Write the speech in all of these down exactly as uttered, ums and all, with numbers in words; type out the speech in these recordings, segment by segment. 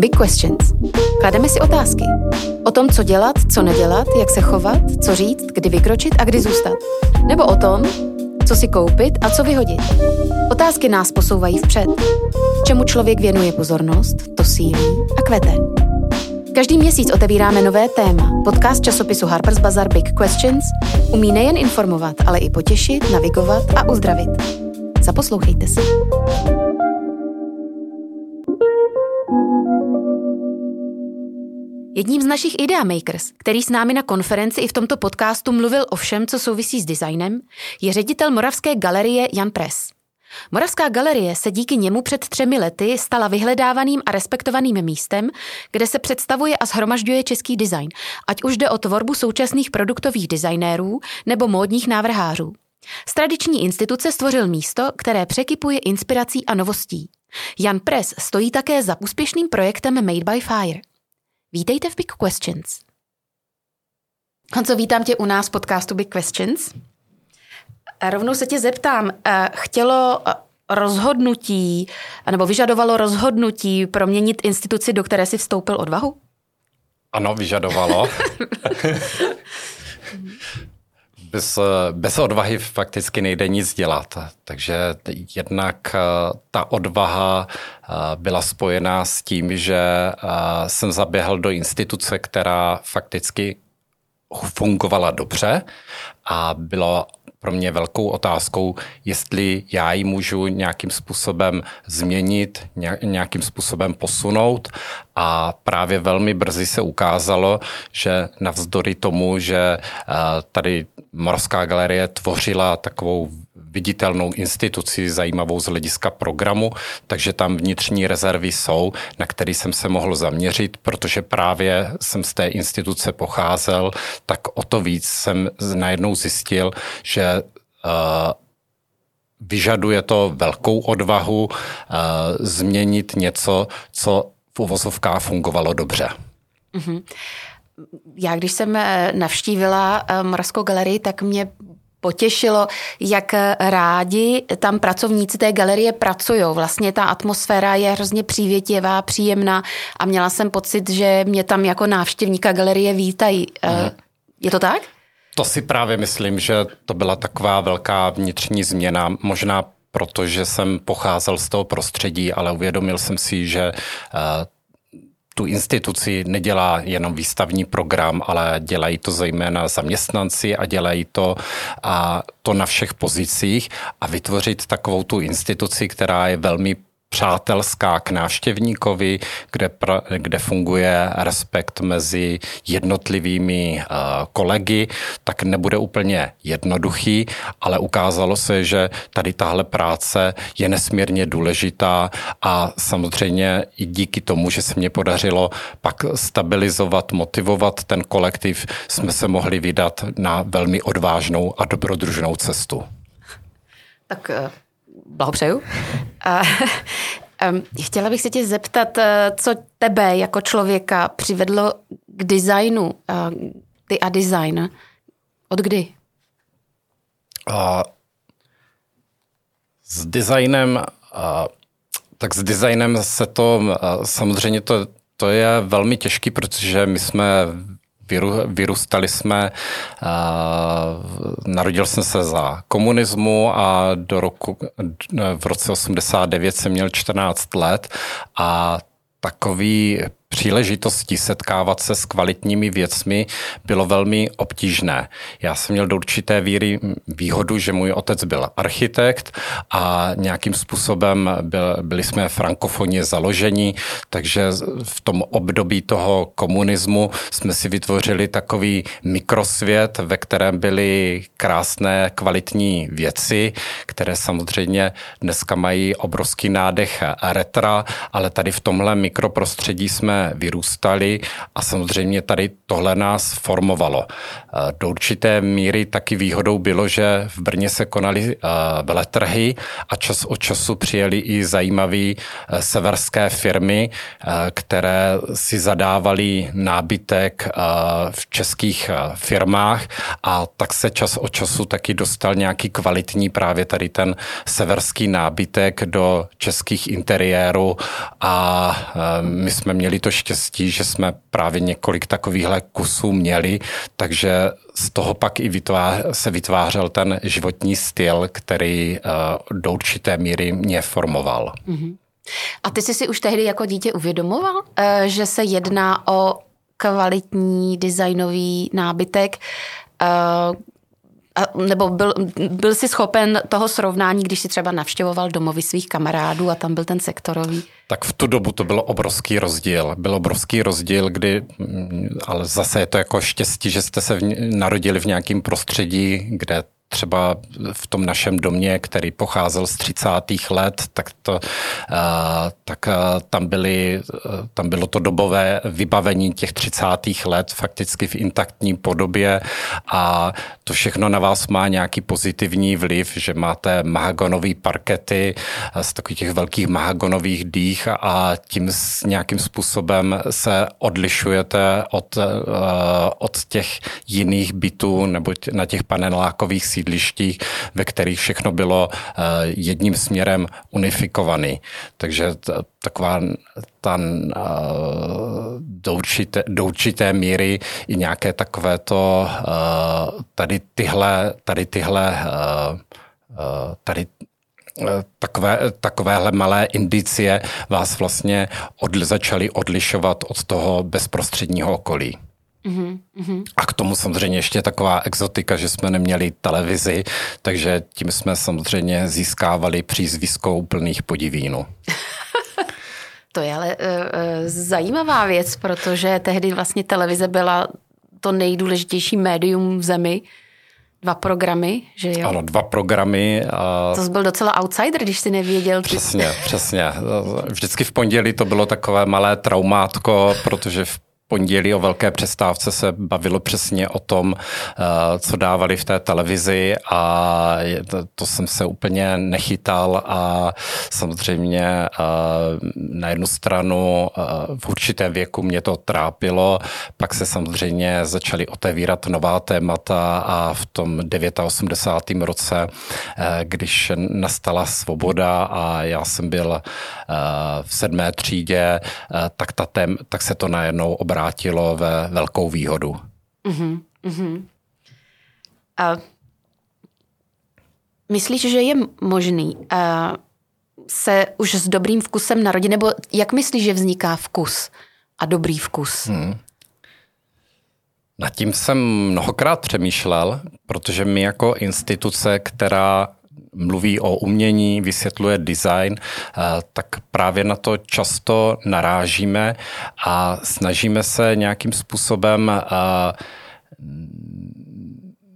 Big Questions. Klademe si otázky. O tom, co dělat, co nedělat, jak se chovat, co říct, kdy vykročit a kdy zůstat. Nebo o tom, co si koupit a co vyhodit. Otázky nás posouvají vpřed. Čemu člověk věnuje pozornost, to sílí a kvete. Každý měsíc otevíráme nové téma. Podcast časopisu Harper's Bazaar Big Questions umí nejen informovat, ale i potěšit, navigovat a uzdravit. Zaposlouchejte se. Jedním z našich IDEAMAKERS, který s námi na konferenci i v tomto podcastu mluvil o všem, co souvisí s designem, je ředitel Moravské galerie Jan Press. Moravská galerie se díky němu před třemi lety stala vyhledávaným a respektovaným místem, kde se představuje a shromažďuje český design, ať už jde o tvorbu současných produktových designérů nebo módních návrhářů. Z tradiční instituce stvořil místo, které překypuje inspirací a novostí. Jan Press stojí také za úspěšným projektem Made by Fire. Vítejte v Big Questions. Honzo, vítám tě u nás v podcastu Big Questions. A rovnou se tě zeptám, chtělo rozhodnutí, nebo vyžadovalo rozhodnutí proměnit instituci, do které jsi vstoupil, odvahu? Ano, vyžadovalo. Bez, bez odvahy fakticky nejde nic dělat. Takže jednak ta odvaha byla spojená s tím, že jsem zaběhl do instituce, která fakticky fungovala dobře a bylo pro mě velkou otázkou, jestli já ji můžu nějakým způsobem změnit, nějakým způsobem posunout. A právě velmi brzy se ukázalo, že navzdory tomu, že tady Moravská galerie tvořila takovou viditelnou instituci, zajímavou z hlediska programu, takže tam vnitřní rezervy jsou, na který jsem se mohl zaměřit, protože právě jsem z té instituce pocházel, tak o to víc jsem najednou zjistil, že uh, vyžaduje to velkou odvahu uh, změnit něco, co v uvozovkách fungovalo dobře. Mm-hmm. Já když jsem navštívila Moravskou galerii, tak mě potěšilo, jak rádi tam pracovníci té galerie pracují. Vlastně ta atmosféra je hrozně přívětivá, příjemná a měla jsem pocit, že mě tam jako návštěvníka galerie vítají. Mhm. Je to tak? To si právě myslím, že to byla taková velká vnitřní změna, možná protože jsem pocházel z toho prostředí, ale uvědomil jsem si, že tu instituci nedělá jenom výstavní program, ale dělají to zejména zaměstnanci a dělají to, a to na všech pozicích a vytvořit takovou tu instituci, která je velmi přátelská k návštěvníkovi, kde, pra, kde funguje respekt mezi jednotlivými uh, kolegy, tak nebude úplně jednoduchý, ale ukázalo se, že tady tahle práce je nesmírně důležitá a samozřejmě i díky tomu, že se mě podařilo pak stabilizovat, motivovat ten kolektiv, jsme se mohli vydat na velmi odvážnou a dobrodružnou cestu. Tak... Uh... Blahopřeju. A, um, chtěla bych se tě zeptat, co tebe jako člověka přivedlo k designu, ty a design. Od kdy? A, s designem, a, tak s designem se to, samozřejmě to, to je velmi těžký, protože my jsme... Vyrůstali jsme, narodil jsem se za komunismu a do roku, v roce osmdesát devět jsem měl čtrnáct let a takový příležitosti setkávat se s kvalitními věcmi bylo velmi obtížné. Já jsem měl do určité víry výhodu, že můj otec byl architekt a nějakým způsobem byl, byli jsme frankofonně založeni, takže v tom období toho komunismu jsme si vytvořili takový mikrosvět, ve kterém byly krásné, kvalitní věci, které samozřejmě dneska mají obrovský nádech retra, ale tady v tomhle mikroprostředí jsme jsme vyrůstali a samozřejmě tady tohle nás formovalo. Do určité míry taky výhodou bylo, že v Brně se konaly veletrhy a čas od času přijeli i zajímavé severské firmy, které si zadávaly nábytek v českých firmách a tak se čas od času taky dostal nějaký kvalitní právě tady ten severský nábytek do českých interiérů a my jsme měli to štěstí, že jsme právě několik takovýchhle kusů měli, takže z toho pak i vytvář, se vytvářel ten životní styl, který do určité míry mě formoval. Mm-hmm. A ty jsi si už tehdy jako dítě uvědomoval, že se jedná o kvalitní designový nábytek, nebo byl, byl jsi schopen toho srovnání, když jsi třeba navštěvoval domovy svých kamarádů a tam byl ten sektorový? Tak v tu dobu to byl obrovský rozdíl. Byl obrovský rozdíl, kdy, ale zase je to jako štěstí, že jste se v, narodili v nějakém prostředí, kde třeba v tom našem domě, který pocházel z třicátých let, tak, to, tak tam, byly, tam bylo to dobové vybavení těch třicátých let fakticky v intaktní podobě a to všechno na vás má nějaký pozitivní vliv, že máte mahagonový parkety z takových těch velkých mahagonových dých a tím nějakým způsobem se odlišujete od, od těch jiných bytů nebo na těch panelákových sídlech, ve kterých všechno bylo jedním směrem unifikovaný. Takže t- taková tam do určité, do určité míry i nějaké takové to tady tyhle, tady tyhle, tady Takové, takovéhle malé indicie vás vlastně odli, začaly odlišovat od toho bezprostředního okolí. Uhum. A k tomu samozřejmě ještě taková exotika, že jsme neměli televizi, takže tím jsme samozřejmě získávali přízviskou plných podivínů. To je ale uh, zajímavá věc, protože tehdy vlastně televize byla to nejdůležitější médium v zemi. Dva programy, že jo? Ano, dva programy. A... To jsi byl docela outsider, když jsi nevěděl. Přesně, přesně. Vždycky v pondělí to bylo takové malé traumátko, protože v pondělí o velké přestávce se bavilo přesně o tom, co dávali v té televizi a to jsem se úplně nechytal a samozřejmě na jednu stranu v určitém věku mě to trápilo, pak se samozřejmě začaly otevírat nová témata a v tom osmdesátém devátém roce, když nastala svoboda a já jsem byl v sedmé třídě, tak, ta tém, tak se to najednou obrátilo vrátilo ve velkou výhodu. Uh-huh, uh-huh. A myslíš, že je možný uh, se už s dobrým vkusem narodit? Nebo jak myslíš, že vzniká vkus a dobrý vkus? Hmm. Nad tím jsem mnohokrát přemýšlel, protože my jako instituce, která mluví o umění, vysvětluje design, tak právě na to často narážíme a snažíme se nějakým způsobem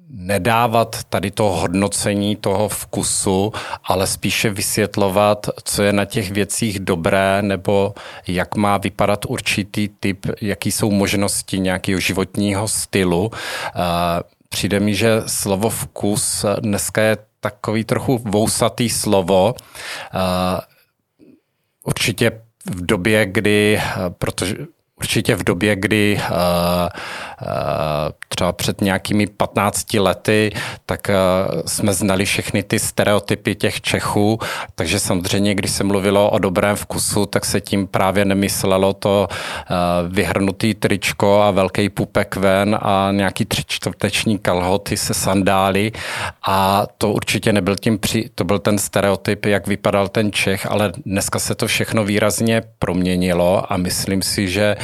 nedávat tady to hodnocení toho vkusu, ale spíše vysvětlovat, co je na těch věcích dobré, nebo jak má vypadat určitý typ, jaký jsou možnosti nějakého životního stylu. Přijde mi, že slovo vkus dneska je takový trochu vousatý slovo. Určitě v době, kdy, protože určitě v době, kdy třeba před nějakými patnácti lety, tak jsme znali všechny ty stereotypy těch Čechů, takže samozřejmě, když se mluvilo o dobrém vkusu, tak se tím právě nemyslelo to vyhrnutý tričko a velký pupek ven a nějaký třičtvrteční kalhoty se sandály a to určitě nebyl tím, při... to byl ten stereotyp, jak vypadal ten Čech, ale dneska se to všechno výrazně proměnilo a myslím si, že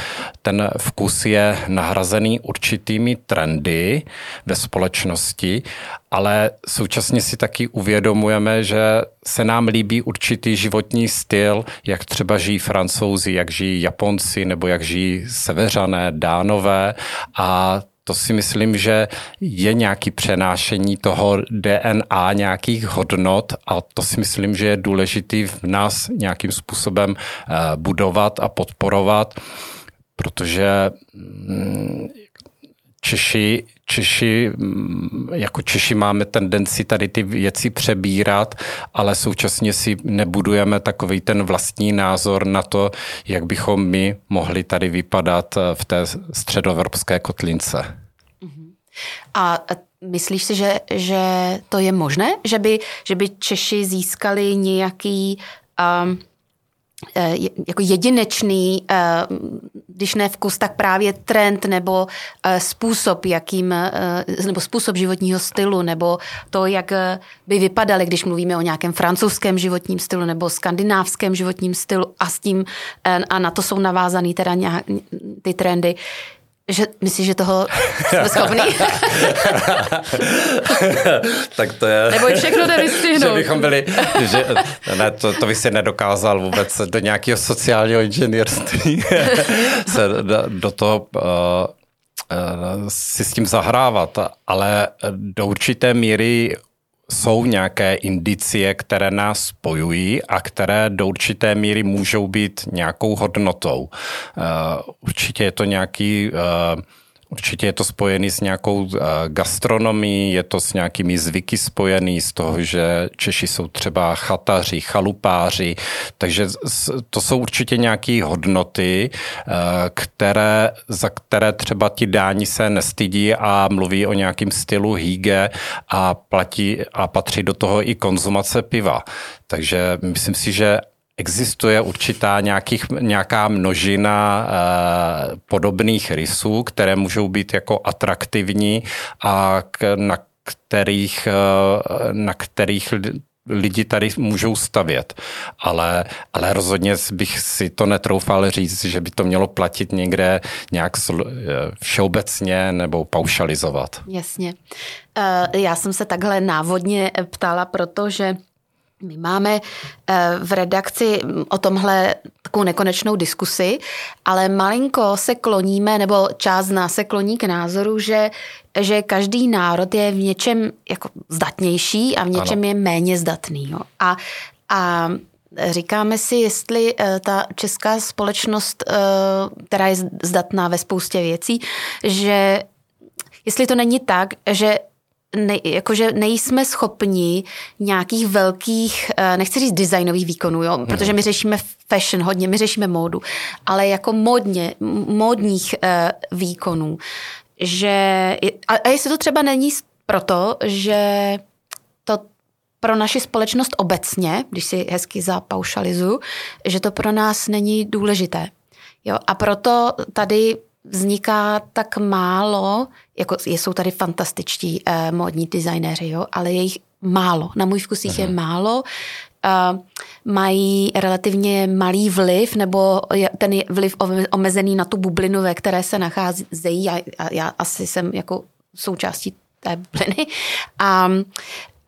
ten vkus je nahrazený určitými trendy ve společnosti, ale současně si taky uvědomujeme, že se nám líbí určitý životní styl, jak třeba žijí Francouzi, jak žijí Japonci, nebo jak žijí Seveřané, Dánové a to si myslím, že je nějaké přenášení toho D N A nějakých hodnot a to si myslím, že je důležité v nás nějakým způsobem budovat a podporovat. protože Češi, Češi, jako Češi máme tendenci tady ty věci přebírat, ale současně si nebudujeme takový ten vlastní názor na to, jak bychom my mohli tady vypadat v té středoevropské kotlince. A myslíš si, že, že to je možné? Že by, že by Češi získali nějaký um, jako jedinečný, um, když ne vkus, tak právě trend nebo uh, způsob, jakým, uh, nebo způsob životního stylu, nebo to, jak by vypadaly, když mluvíme o nějakém francouzském životním stylu nebo skandinávském životním stylu a s tím, uh, a na to jsou navázané teda nějak, ty trendy. Že, myslíš, že toho jsme schopný? Tak to je... Nebo všechno jde vystihnout. Že bychom byli... Že, ne, to, to by si nedokázal vůbec do nějakého sociálního inženýrství se do, do toho uh, uh, si s tím zahrávat. Ale do určité míry jsou nějaké indicie, které nás spojují a které do určité míry můžou být nějakou hodnotou. Uh, určitě je to nějaký... Uh, Určitě je to spojený s nějakou gastronomií, je to s nějakými zvyky spojený z toho, že Češi jsou třeba chataři, chalupáři, takže to jsou určitě nějaké hodnoty, které, za které třeba ti Dáni se nestydí a mluví o nějakém stylu hygge a platí a patří do toho i konzumace piva. Takže myslím si, že existuje určitá nějakých, nějaká množina eh, podobných rysů, které můžou být jako atraktivní a k, na, kterých, eh, na kterých lidi tady můžou stavět. Ale, ale rozhodně bych si to netroufal říct, že by to mělo platit někde nějak všeobecně nebo paušalizovat. Jasně. Já jsem se takhle návodně ptala, protože my máme v redakci o tomhle takovou nekonečnou diskusi, ale malinko se kloníme, nebo část z nás se kloní k názoru, že, že každý národ je v něčem jako zdatnější a v něčem ano. je méně zdatný. Jo. A, a říkáme si, jestli ta česká společnost, která je zdatná ve spoustě věcí, že jestli to není tak, že Ne, jakože nejsme schopni nějakých velkých, nechci říct designových výkonů, jo? Protože my řešíme fashion hodně, my řešíme módu, ale jako módně, módních uh, výkonů. Že, a, a jestli to třeba není proto, že to pro naši společnost obecně, když si hezky zapaušalizuju, že to pro nás není důležité. Jo? A proto tady vzniká tak málo, jako jsou tady fantastičtí eh, módní designéři, jo, ale je jich málo. Na můj vkus jich je málo. Eh, mají relativně malý vliv, nebo ten je vliv omezený na tu bublinu, ve které se nacházejí. Já, já asi jsem jako součástí té bubliny. A,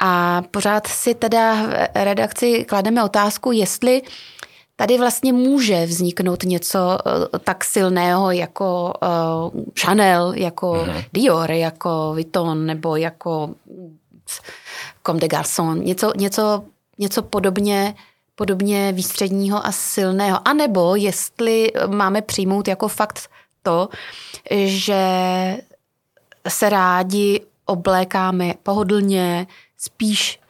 a pořád si teda v redakci klademe otázku, jestli tady vlastně může vzniknout něco tak silného jako Chanel, jako mm-hmm. Dior, jako Vuitton nebo jako Comme des Garçons. Něco, něco, něco podobně, podobně výstředního a silného. A nebo jestli máme přijmout jako fakt to, že se rádi oblékáme pohodlně, spíš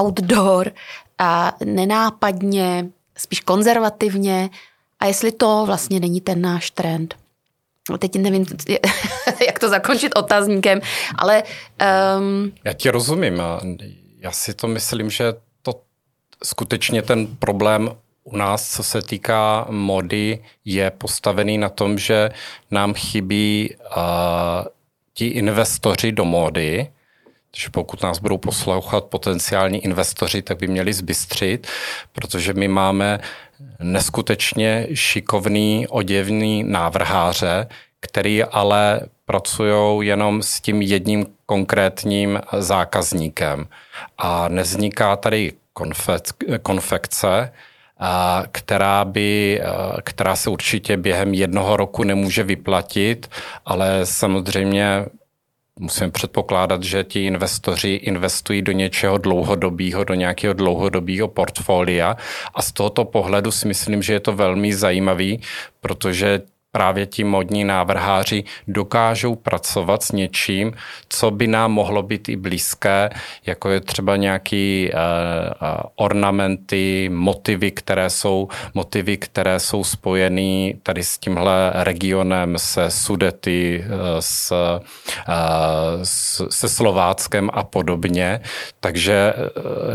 outdoor a nenápadně, spíš konzervativně a jestli to vlastně není ten náš trend. Teď nevím, jak to zakončit otazníkem, ale... Um... Já ti rozumím. Já si to myslím, že to skutečně ten problém u nás, co se týká mody, je postavený na tom, že nám chybí uh, ti investoři do módy. Takže pokud nás budou poslouchat potenciální investoři, tak by měli zbystřit, protože my máme neskutečně šikovný oděvný návrháře, který ale pracují jenom s tím jedním konkrétním zákazníkem. A nevzniká tady konfe- konfekce, která by, která se určitě během jednoho roku nemůže vyplatit, ale samozřejmě musím předpokládat, že ti investoři investují do něčeho dlouhodobého, do nějakého dlouhodobého portfolia a z tohoto pohledu si myslím, že je to velmi zajímavý, protože právě ti modní návrháři dokážou pracovat s něčím, co by nám mohlo být i blízké, jako je třeba nějaký ornamenty, motivy, které jsou, motivy, které jsou spojené tady s tímhle regionem, se Sudety, s, se Slováckem a podobně. Takže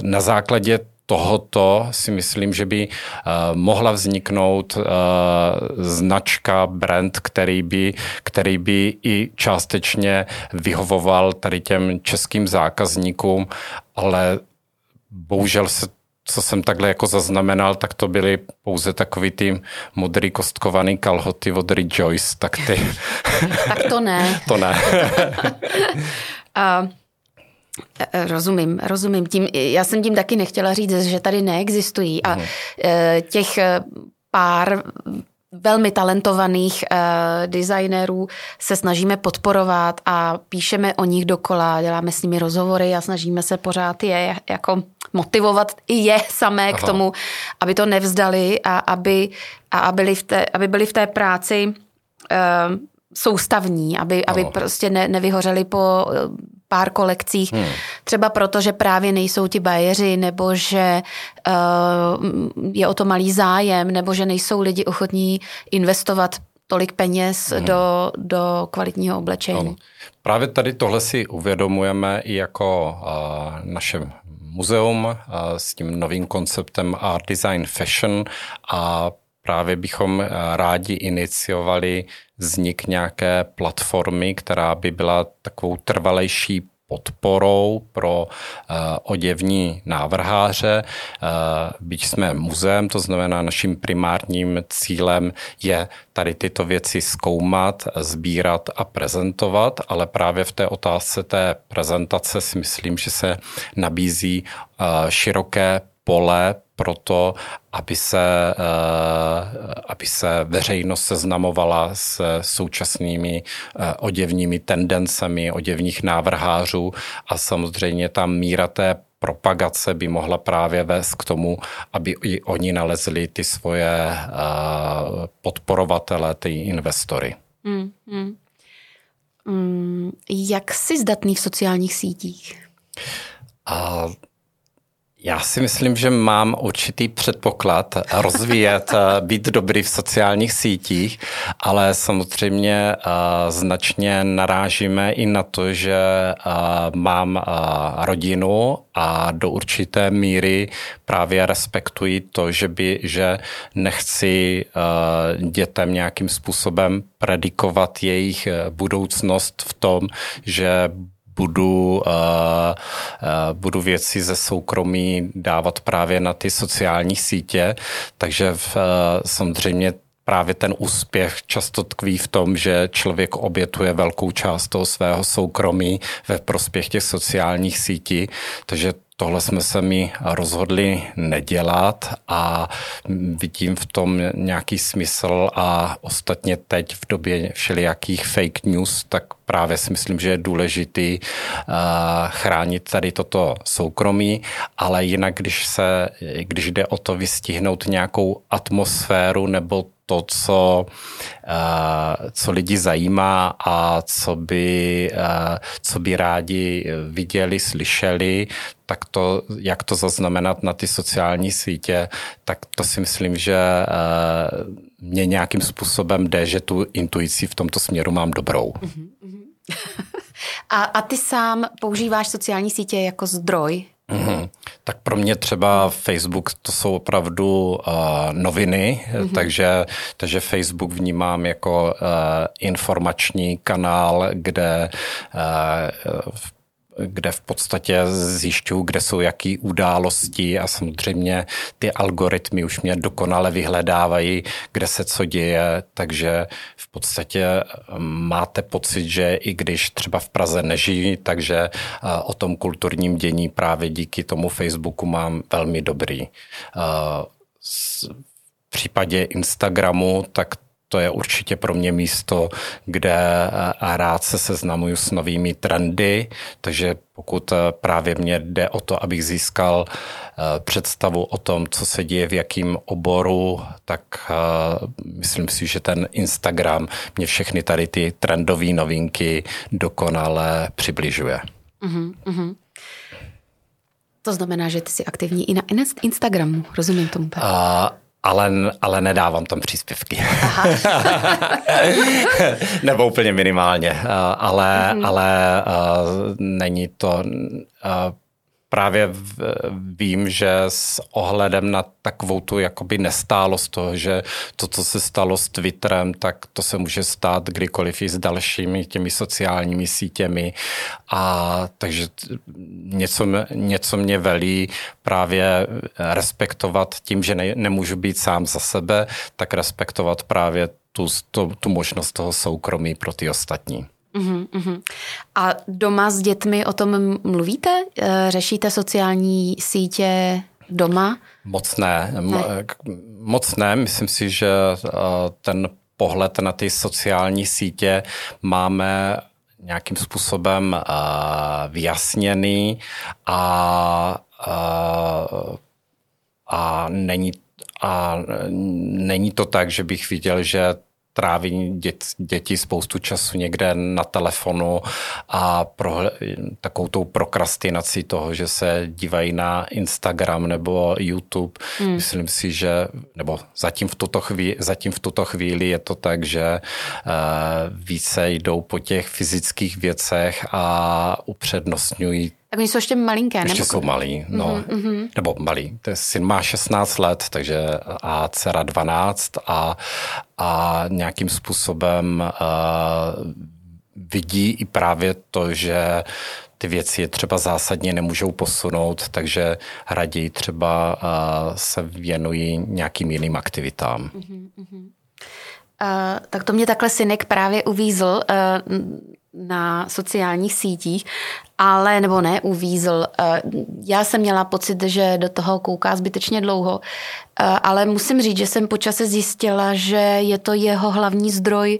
na základě tohoto si myslím, že by uh, mohla vzniknout uh, značka, brand, který by, který by i částečně vyhovoval tady těm českým zákazníkům, ale bohužel se, co jsem takhle jako zaznamenal, tak to byly pouze takový ty modrý kostkovaný kalhoty od Rejoice, tak ty... tak to ne. To ne. A... Rozumím, rozumím. Tím, já jsem tím taky nechtěla říct, že tady neexistují a těch pár velmi talentovaných designérů se snažíme podporovat a píšeme o nich dokola, děláme s nimi rozhovory a snažíme se pořád je jako motivovat i je samé Aha. k tomu, aby to nevzdali a aby, a aby, byli, v té, aby byli v té práci uh, soustavní, aby, aby prostě ne, nevyhořeli po... pár kolekcích, hmm. třeba proto, že právě nejsou ti bajeři, nebo že uh, je o to malý zájem, nebo že nejsou lidi ochotní investovat tolik peněz hmm. do, do kvalitního oblečení. No. Právě tady tohle si uvědomujeme i jako uh, naše muzeum uh, s tím novým konceptem Art Design Fashion a právě bychom rádi iniciovali vznik nějaké platformy, která by byla takovou trvalejší podporou pro uh, oděvní návrháře. Uh, byť jsme muzeem, to znamená naším primárním cílem je tady tyto věci zkoumat, sbírat a prezentovat, ale právě v té otázce té prezentace si myslím, že se nabízí uh, široké pole proto, aby se, aby se veřejnost seznamovala s současnými oděvními tendencemi oděvních návrhářů a samozřejmě ta míra té propagace by mohla právě vést k tomu, aby i oni nalezli ty svoje podporovatele, ty investory. Mm, mm. Mm, jak jsi zdatný v sociálních sítích? A já si myslím, že mám určitý předpoklad rozvíjet, být dobrý v sociálních sítích, ale samozřejmě značně narážíme i na to, že mám rodinu a do určité míry právě respektuji to, že, by, že nechci dětem nějakým způsobem predikovat jejich budoucnost v tom, že Budu, uh, uh, budu věci ze soukromí dávat právě na ty sociální sítě, takže v, uh, samozřejmě právě ten úspěch často tkví v tom, že člověk obětuje velkou část toho svého soukromí ve prospěch těch sociálních sítí, takže tohle jsme se mi rozhodli nedělat a vidím v tom nějaký smysl a ostatně teď v době všelijakých fake news, tak právě si myslím, že je důležitý chránit tady toto soukromí, ale jinak, když, se, když jde o to vystihnout nějakou atmosféru nebo to, co, co lidi zajímá a co by, co by rádi viděli, slyšeli, tak to, jak to zaznamenat na ty sociální sítě, tak to si myslím, že mě nějakým způsobem jde, že tu intuici v tomto směru mám dobrou. A, a ty sám používáš sociální sítě jako zdroj? Mm-hmm. Tak pro mě třeba Facebook to jsou opravdu uh, noviny, mm-hmm. takže, takže Facebook vnímám jako uh, informační kanál, kde uh, v kde v podstatě zjišťuju, kde jsou jaký události a samozřejmě ty algoritmy už mě dokonale vyhledávají, kde se co děje, takže v podstatě máte pocit, že i když třeba v Praze nežijí, takže o tom kulturním dění právě díky tomu Facebooku mám velmi dobrý. V případě Instagramu, tak to je určitě pro mě místo, kde rád se seznamuju s novými trendy, takže pokud právě mě jde o to, abych získal představu o tom, co se děje v jakém oboru, tak myslím si, že ten Instagram mě všechny tady ty trendové novinky dokonale přibližuje. Uhum, uhum. To znamená, že ty jsi aktivní i na Instagramu, rozumím tomu. Ale, ale nedávám tam příspěvky. Nebo úplně minimálně. Ale, mm. ale není to... Právě vím, že s ohledem na takovou tu jakoby nestálost toho, že to, co se stalo s Twitterem, tak to se může stát kdykoliv i s dalšími těmi sociálními sítěmi. A takže něco, něco mě velí právě respektovat tím, že ne, nemůžu být sám za sebe, tak respektovat právě tu, tu, tu možnost toho soukromí pro ty ostatní. Uhum, uhum. A doma s dětmi o tom mluvíte? Řešíte sociální sítě doma? Moc ne. ne. Moc ne. Myslím si, že ten pohled na ty sociální sítě máme nějakým způsobem vyjasněný a, a, a, není, a není to tak, že bych viděl, že tráví dět, děti spoustu času někde na telefonu a pro, takovou tou prokrastinací toho, že se dívají na Instagram nebo YouTube. Hmm. Myslím si, že nebo zatím v tuto chvíli, zatím v tuto chvíli je to tak, že uh, více jdou po těch fyzických věcech a upřednostňují. Tak oni jsou ještě malinké, ještě nebo? Ještě jsou malí, no. Mm, mm. Nebo malí. Ten syn má šestnáct let, takže a dcera dvanáct a, a nějakým způsobem uh, vidí i právě to, že ty věci třeba zásadně nemůžou posunout, takže raději třeba uh, se věnují nějakým jiným aktivitám. Mm, mm. Uh, tak to mě takhle synek právě uvízl uh, na sociálních sítích, ale nebo ne, uvízl. Uh, já jsem měla pocit, že do toho kouká zbytečně dlouho, uh, ale musím říct, že jsem po čase zjistila, že je to jeho hlavní zdroj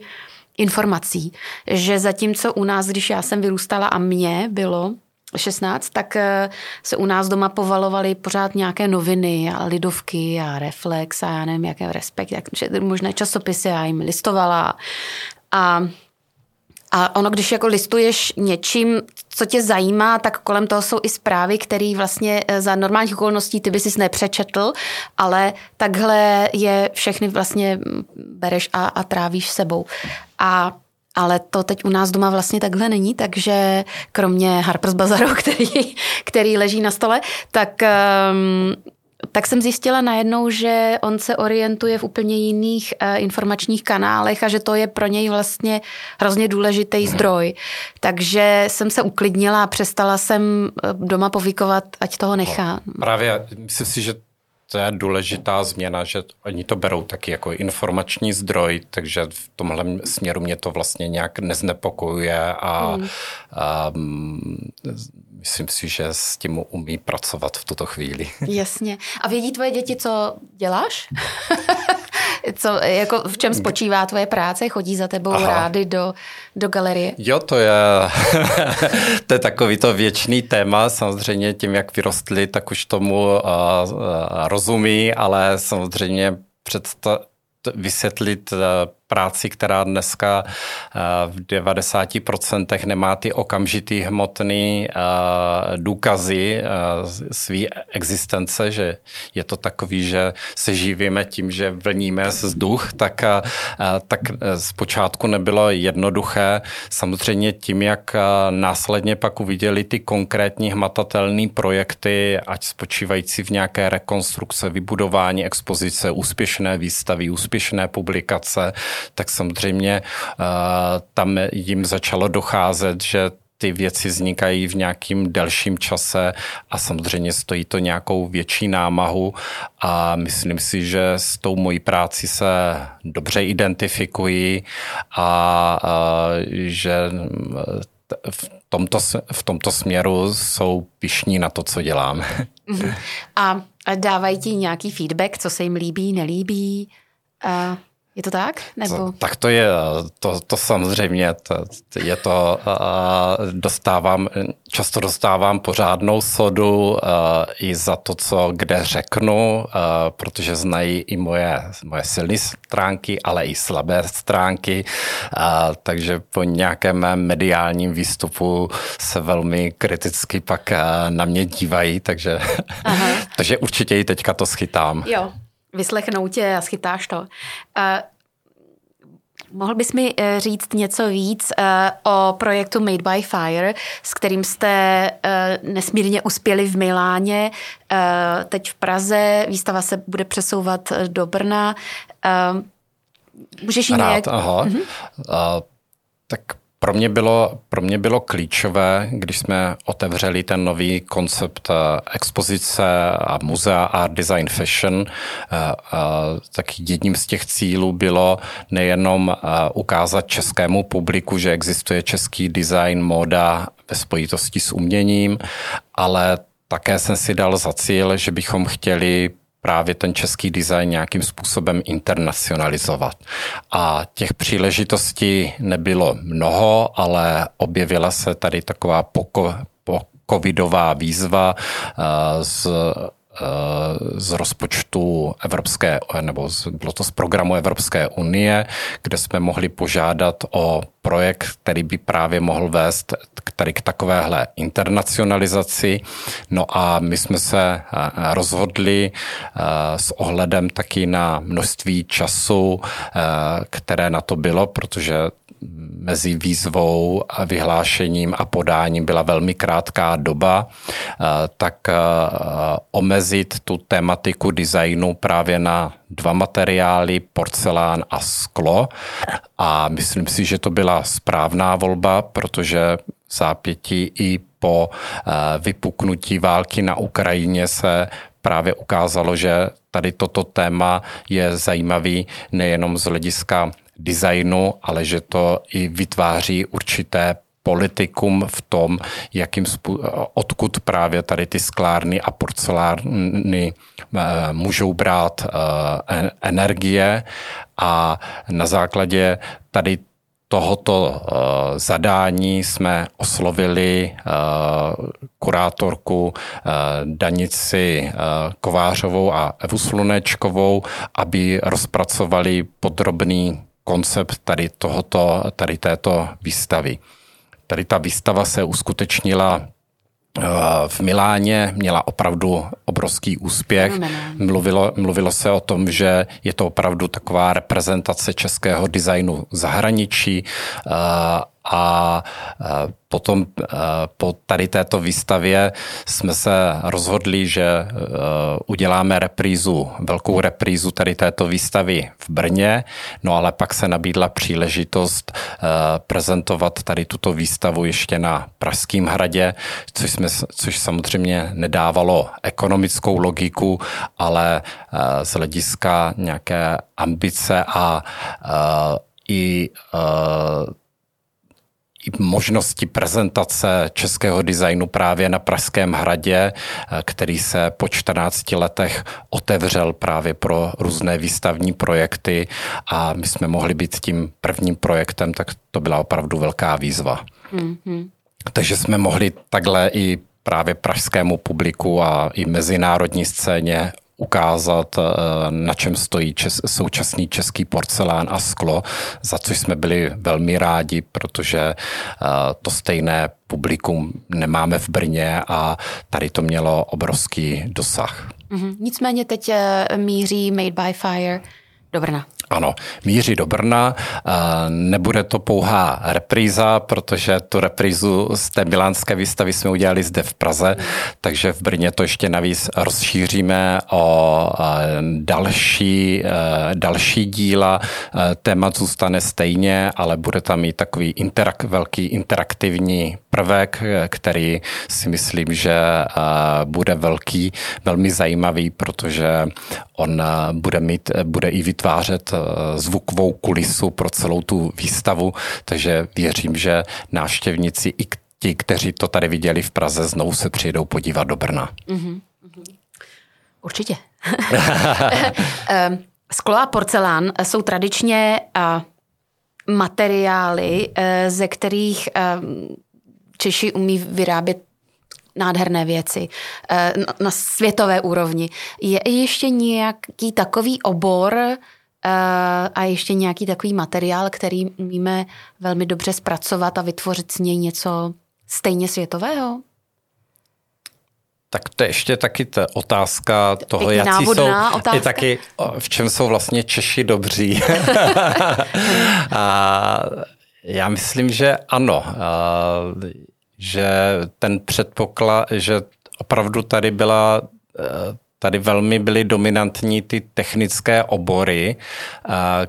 informací. Že zatímco u nás, když já jsem vyrůstala a mě bylo šestnáct, tak se u nás doma povalovaly pořád nějaké noviny a Lidovky a Reflex a já nevím, jaké Respekt, jak, možná časopisy, já jim listovala. A, a ono, když jako listuješ něčím, co tě zajímá, tak kolem toho jsou i zprávy, které vlastně za normálních okolností ty bys nepřečetl, ale takhle je všechny vlastně bereš a, a trávíš sebou. A ale to teď u nás doma vlastně takhle není, takže kromě Harper's Bazaru, který, který leží na stole, tak, tak jsem zjistila najednou, že on se orientuje v úplně jiných informačních kanálech a že to je pro něj vlastně hrozně důležitý zdroj. Takže jsem se uklidnila a přestala jsem doma povykovat, ať toho nechá. Právě myslím si, že to je důležitá změna, že oni to berou taky jako informační zdroj, takže v tomhle směru mě to vlastně nějak neznepokojuje a, mm. a myslím si, že s tím umí pracovat v tuto chvíli. Jasně. A vědí tvoje děti, co děláš? Co, jako v čem spočívá tvoje práce? Chodí za tebou Aha. rády do, do galerie? Jo, to je, to je takový to věčný téma. Samozřejmě tím, jak vyrostli, tak už tomu uh, uh, rozumí, ale samozřejmě předsta- vysvětlit uh, práci, která dneska v devadesát procent nemá ty okamžitý hmotný důkazy své existence, že je to takový, že se živíme tím, že vlníme vzduch, tak, tak zpočátku nebylo jednoduché. Samozřejmě tím, jak následně pak uviděli ty konkrétní hmatatelné projekty, ať spočívající v nějaké rekonstrukce, vybudování expozice, úspěšné výstavy, úspěšné publikace, tak samozřejmě uh, tam jim začalo docházet, že ty věci vznikají v nějakým delším čase a samozřejmě stojí to nějakou větší námahu a myslím si, že s tou mojí práci se dobře identifikuji a uh, že v tomto, v tomto směru jsou pyšní na to, co dělám. A dávají ti nějaký feedback, co se jim líbí, nelíbí? Uh... Je to tak? Nebo? To, tak to je, to, to samozřejmě, to, je to, uh, dostávám, často dostávám pořádnou sodu uh, i za to, co kde řeknu, uh, protože znají i moje, moje silné stránky, ale i slabé stránky, uh, takže po nějakém mediálním výstupu se velmi kriticky pak uh, na mě dívají, takže, takže určitě i teďka to schytám. Jo. Vyslechnou tě a schytáš to. Uh, mohl bys mi říct něco víc uh, o projektu Made by Fire, s kterým jste uh, nesmírně uspěli v Miláně, uh, teď v Praze, výstava se bude přesouvat do Brna. Uh, můžeš jít nějak... Aha. Uh-huh. Uh, tak Pro mě, bylo, pro mě bylo klíčové, když jsme otevřeli ten nový koncept expozice a muzea Art Design Fashion, tak jedním z těch cílů bylo nejenom ukázat českému publiku, že existuje český design, móda ve spojitosti s uměním, ale také jsem si dal za cíl, že bychom chtěli právě ten český design nějakým způsobem internacionalizovat. A těch příležitostí nebylo mnoho, ale objevila se tady taková pocovidová výzva z, z rozpočtu Evropské, nebo bylo to z programu Evropské unie, kde jsme mohli požádat o projekt, který by právě mohl vést tady k takovéhle internacionalizaci. No a my jsme se rozhodli s ohledem taky na množství času, které na to bylo, protože mezi výzvou a vyhlášením a podáním byla velmi krátká doba, tak omezit tu tematiku designu právě na dva materiály, porcelán a sklo. A myslím si, že to byla správná volba, protože zápětí i po vypuknutí války na Ukrajině se právě ukázalo, že tady toto téma je zajímavý nejenom z hlediska designu, ale že to i vytváří určité politikum v tom, jakým způ- odkud právě tady ty sklárny a porcelárny můžou brát energie, a na základě tady tohoto zadání jsme oslovili kurátorku Danici Kovářovou a Evu Slunečkovou, aby rozpracovali podrobný koncept tady tohoto, tady této výstavy. Tady ta výstava se uskutečnila v Miláně, měla opravdu obrovský úspěch. Mluvilo, mluvilo se o tom, že je to opravdu taková reprezentace českého designu v zahraničí, a potom po tady této výstavě jsme se rozhodli, že uděláme reprízu, velkou reprízu tady této výstavy v Brně, no ale pak se nabídla příležitost prezentovat tady tuto výstavu ještě na Pražském hradě, což, jsme, což samozřejmě nedávalo ekonomickou logiku, ale z hlediska nějaké ambice a i možnosti prezentace českého designu právě na Pražském hradě, který se po čtrnácti letech otevřel právě pro různé výstavní projekty, a my jsme mohli být tím prvním projektem, tak to byla opravdu velká výzva. Mm-hmm. Takže jsme mohli takhle i právě pražskému publiku a i mezinárodní scéně ukázat, na čem stojí čes, současný český porcelán a sklo, za což jsme byli velmi rádi, protože to stejné publikum nemáme v Brně a tady to mělo obrovský dosah. Mm-hmm. Nicméně teď míří Made by Fire do Brna. Ano, míří do Brna. Nebude to pouhá repríza, protože tu reprízu z té milánské výstavy jsme udělali zde v Praze, takže v Brně to ještě navíc rozšíříme o další, další díla. Témat zůstane stejně, ale bude tam i takový interak, velký interaktivní prvek, který si myslím, že bude velký, velmi zajímavý, protože on bude mít, bude i vytvářet zvukovou kulisu pro celou tu výstavu, takže věřím, že návštěvníci i ti, kteří to tady viděli v Praze, znovu se přijdou podívat do Brna. Mm-hmm. Určitě. Sklo a porcelán jsou tradičně uh, materiály, uh, ze kterých uh, Češi umí vyrábět nádherné věci uh, na světové úrovni. Je ještě nějaký takový obor uh, a ještě nějaký takový materiál, který umíme velmi dobře zpracovat a vytvořit z něj něco stejně světového? Tak to je ještě taky ta otázka toho, Pěkná, jací jsou, otázka. Je taky, v čem jsou vlastně Češi dobří. A já myslím, že ano, že ten předpoklad, že opravdu tady byla, tady velmi byly dominantní ty technické obory,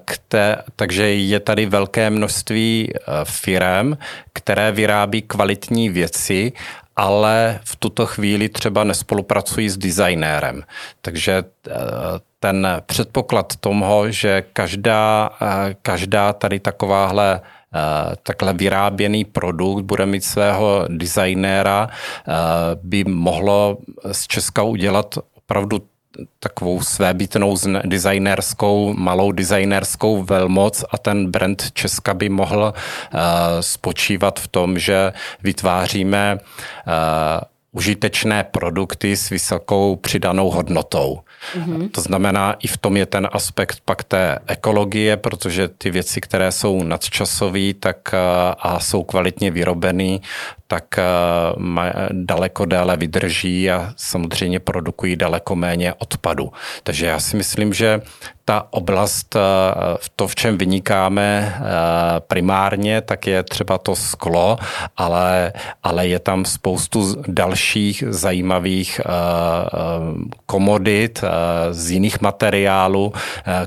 které, takže je tady velké množství firem, které vyrábí kvalitní věci, ale v tuto chvíli třeba nespolupracují s designérem. Takže ten předpoklad toho, že každá, každá tady takováhle takhle vyráběný produkt bude mít svého designéra, by mohlo z Česka udělat opravdu takovou svébytnou designérskou, malou designérskou velmoc a ten brand Česka by mohl uh, spočívat v tom, že vytváříme uh, užitečné produkty s vysokou přidanou hodnotou. Mm-hmm. To znamená, i v tom je ten aspekt pak té ekologie, protože ty věci, které jsou nadčasové tak, a jsou kvalitně vyrobené, tak daleko déle vydrží a samozřejmě produkují daleko méně odpadu. Takže já si myslím, že ta oblast, to, v čem vynikáme primárně, tak je třeba to sklo, ale, ale je tam spoustu dalších zajímavých komodit z jiných materiálů,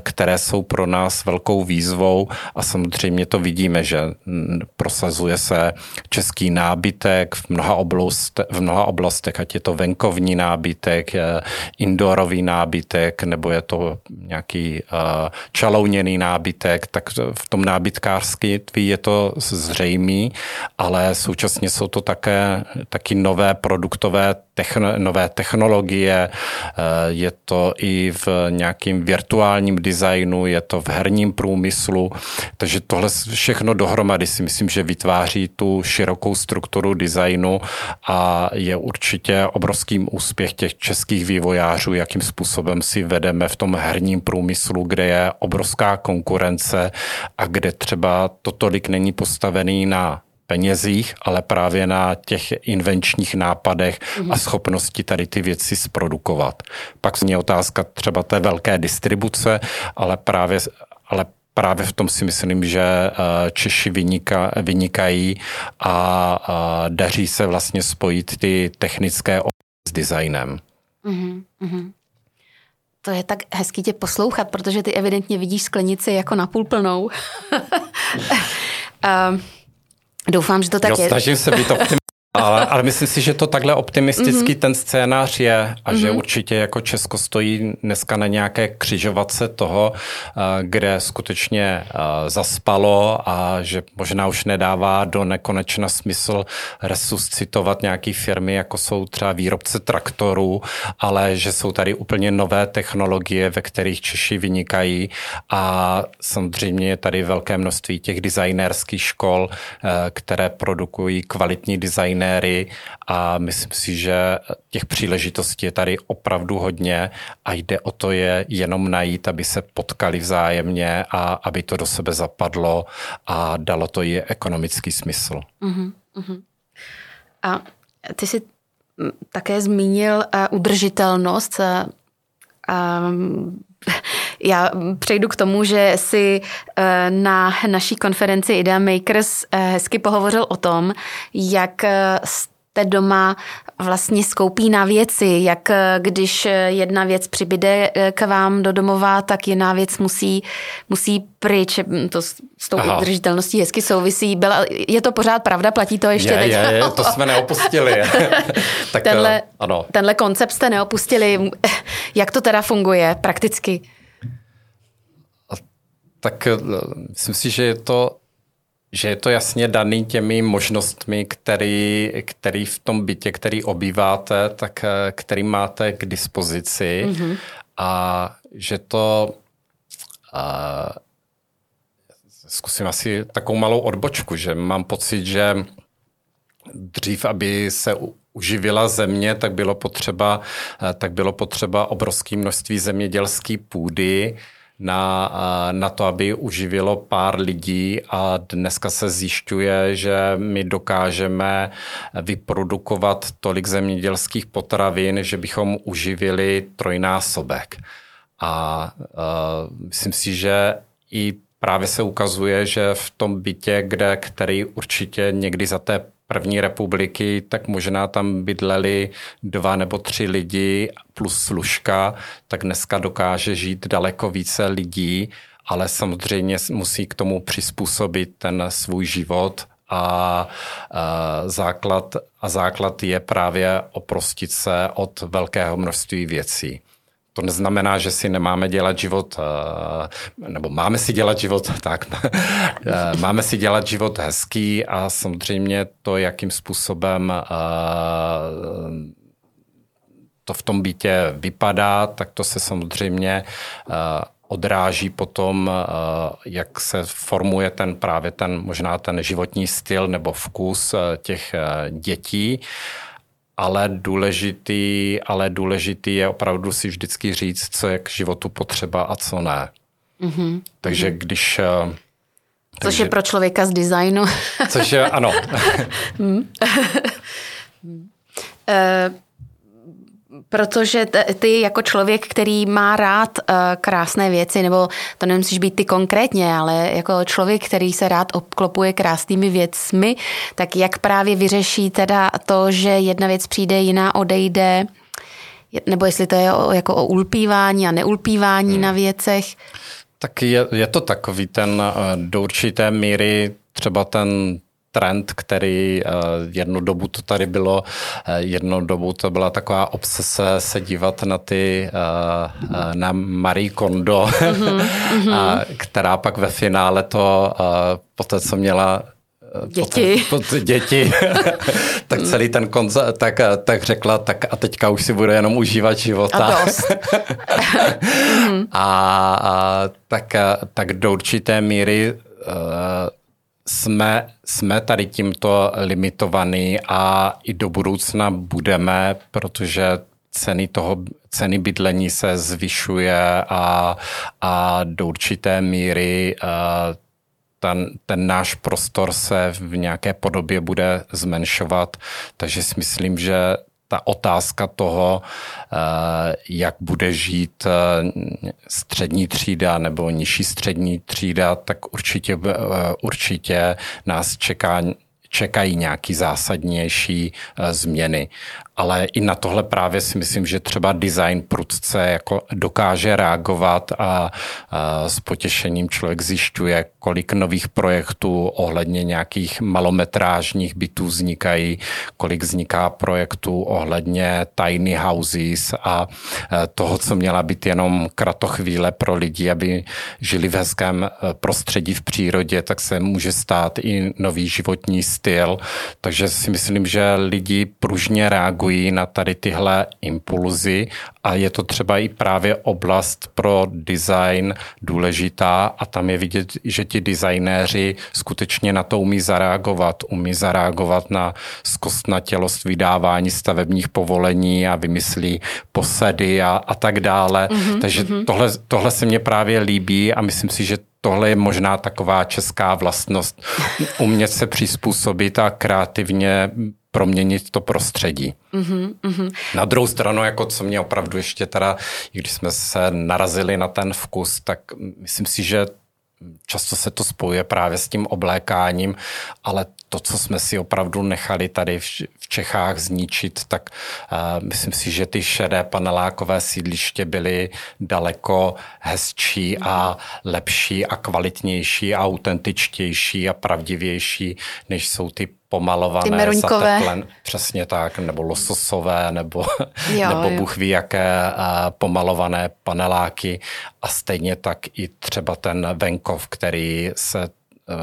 které jsou pro nás velkou výzvou a samozřejmě to vidíme, že prosazuje se český nábytek v mnoha, oblast, v mnoha oblastech, ať je to venkovní nábytek, indoorový nábytek, nebo je to nějaký čalouněný nábytek, tak v tom nábytkářství je to zřejmý, ale současně jsou to také taky nové produktové, techn, nové technologie, je to i v nějakým virtuálním designu, je to v herním průmyslu, takže tohle všechno dohromady si myslím, že vytváří tu širokou strukturu designu a je určitě obrovským úspěch těch českých vývojářů, jakým způsobem si vedeme v tom herním průmyslu, kde je obrovská konkurence a kde třeba to tolik není postavený na penězích, ale právě na těch invenčních nápadech a schopnosti tady ty věci zprodukovat. Pak je otázka třeba té velké distribuce, ale právě, ale právě v tom si myslím, že Češi vyniká, vynikají a daří se vlastně spojit ty technické s designem. Mhm, mhm. To je tak hezký tě poslouchat, protože ty evidentně vidíš sklenici jako napůl plnou. um, doufám, že to tak jo, je. Snažím se být optimistický, ale, ale myslím si, že to takhle optimistický mm-hmm. ten scénář je a mm-hmm. že určitě jako Česko stojí dneska na nějaké křižovatce toho, kde skutečně zaspalo a že možná už nedává do nekonečna smysl resuscitovat nějaké firmy, jako jsou třeba výrobce traktorů, ale že jsou tady úplně nové technologie, ve kterých Češi vynikají a samozřejmě je tady velké množství těch designérských škol, které produkují kvalitní design a myslím si, že těch příležitostí je tady opravdu hodně a jde o to je jenom najít, aby se potkali vzájemně a aby to do sebe zapadlo a dalo to i ekonomický smysl. Uh-huh, uh-huh. A ty jsi také zmínil uh, udržitelnost. Uh, um, já přejdu k tomu, že jsi na naší konferenci IDEAMAKERS hezky pohovořil o tom, jak jste doma vlastně skoupí na věci, jak když jedna věc přibyde k vám do domova, tak jiná věc musí, musí pryč. To s tou Aha. udržitelností hezky souvisí. Byla, je to pořád pravda? Platí to ještě je, teď? Je, je, to jsme neopustili. Tak tenhle, ano. tenhle koncept jste neopustili. Jak to teda funguje prakticky? Tak myslím si, že je to že je to jasně daný těmi možnostmi, který, který v tom bytě, který obýváte, tak který máte k dispozici mm-hmm. a že to A zkusím asi takovou malou odbočku, že mám pocit, že dřív, aby se uživila země, tak bylo potřeba, tak bylo potřeba obrovské množství zemědělské půdy na, na to, aby uživilo pár lidí, a dneska se zjišťuje, že my dokážeme vyprodukovat tolik zemědělských potravin, že bychom uživili trojnásobek. A uh, myslím si, že i právě se ukazuje, že v tom bytě, kde, který určitě někdy za té první republiky, tak možná tam bydleli dva nebo tři lidi plus služka, tak dneska dokáže žít daleko více lidí, ale samozřejmě musí k tomu přizpůsobit ten svůj život, a, a, základ, a základ je právě oprostit se od velkého množství věcí. To neznamená, že si nemáme dělat život, nebo máme si dělat život, tak, máme si dělat život hezký, a samozřejmě to, jakým způsobem to v tom bytě vypadá, tak to se samozřejmě odráží potom, jak se formuje ten právě ten, možná ten životní styl nebo vkus těch dětí. Ale důležitý, ale důležitý je opravdu si vždycky říct, co je k životu potřeba a co ne. Mm-hmm. Takže když... Což takže, je pro člověka z designu. Což je, ano. e, protože ty jako člověk, který má rád krásné věci, nebo to nemusíš být ty konkrétně, ale jako člověk, který se rád obklopuje krásnými věcmi, tak jak právě vyřeší teda to, že jedna věc přijde, jiná odejde, nebo jestli to je o, jako o ulpívání a neulpívání hmm. na věcech? Tak je, je to takový ten do určité míry třeba ten trend, který jednu dobu to tady bylo, jednu dobu to byla taková obsese se dívat na ty, na Marie Kondo, mm-hmm, mm-hmm. která pak ve finále to, poté co měla děti, pod, pod děti tak celý ten koncert, tak, tak řekla, tak a teďka už si budu jenom užívat života. A dost. a, a tak, tak do určité míry Jsme, jsme tady tímto limitovaní a i do budoucna budeme, protože ceny, toho, ceny bydlení se zvyšuje a, a do určité míry ten, ten náš prostor se v nějaké podobě bude zmenšovat. Takže si myslím, že ta otázka toho, jak bude žít střední třída nebo nižší střední třída, tak určitě, určitě nás čeká, čekají nějaké zásadnější změny. Ale i na tohle právě si myslím, že třeba design prudce jako dokáže reagovat a s potěšením člověk zjišťuje, kolik nových projektů ohledně nějakých malometrážních bytů vznikají, kolik vzniká projektů ohledně tiny houses a toho, co měla být jenom kratochvíle pro lidi, aby žili v hezkém prostředí v přírodě, tak se může stát i nový životní styl. Takže si myslím, že lidi pružně reagují na tady tyhle impulzy, a je to třeba i právě oblast pro design důležitá, a tam je vidět, že ti designéři skutečně na to umí zareagovat. Umí zareagovat na zkostnatělost vydávání stavebních povolení a vymyslí posady a, a tak dále. Mm-hmm, Takže mm-hmm. Tohle, tohle se mně právě líbí a myslím si, že tohle je možná taková česká vlastnost. Umět se přizpůsobit a kreativně proměnit to prostředí. Mm-hmm, mm-hmm. Na druhou stranu, jako co mě opravdu ještě teda, když jsme se narazili na ten vkus, tak myslím si, že často se to spojuje právě s tím oblékáním, ale to, co jsme si opravdu nechali tady v Čechách zničit, tak uh, myslím si, že ty šedé panelákové sídliště byly daleko hezčí a lepší a kvalitnější a autentičtější a pravdivější, než jsou ty pomalované, zateklen, přesně tak, nebo lososové, nebo, jo, nebo Bůh ví jaké pomalované paneláky, a stejně tak i třeba ten venkov, který se